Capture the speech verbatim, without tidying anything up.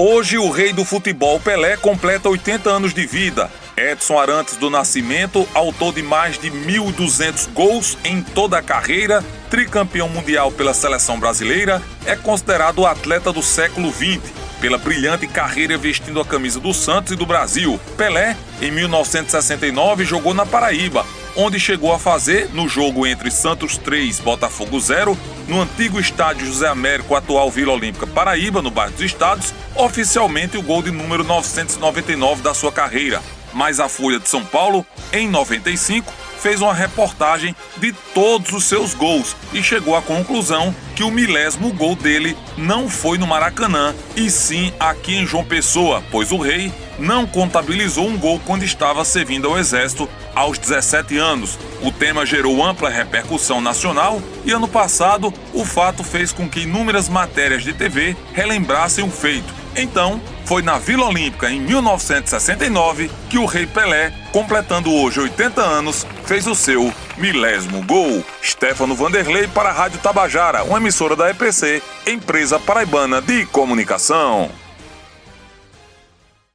Hoje, o rei do futebol Pelé completa oitenta anos de vida. Edson Arantes do Nascimento, autor de mais de mil e duzentos gols em toda a carreira, tricampeão mundial pela seleção brasileira, é considerado o atleta do século vinte. Pela brilhante carreira vestindo a camisa do Santos e do Brasil. Pelé, em mil novecentos e sessenta e nove, jogou na Paraíba, onde chegou a fazer, no jogo entre Santos três e Botafogo zero, no antigo estádio José Américo, atual Vila Olímpica Paraíba, no bairro dos Estados, oficialmente o gol de número novecentos e noventa e nove da sua carreira. Mas a Folha de São Paulo, em noventa e cinco, fez uma reportagem de todos os seus gols e chegou à conclusão que o milésimo gol dele não foi no Maracanã, e sim aqui em João Pessoa, pois o rei não contabilizou um gol quando estava servindo ao Exército aos dezessete anos. O tema gerou ampla repercussão nacional e ano passado o fato fez com que inúmeras matérias de T V relembrassem o feito. Então, foi na Vila Olímpica, em mil novecentos e sessenta e nove, que o rei Pelé, completando hoje oitenta anos, fez o seu milésimo gol. Stefano Vanderlei para a Rádio Tabajara, uma emissora da E P C, empresa paraibana de comunicação.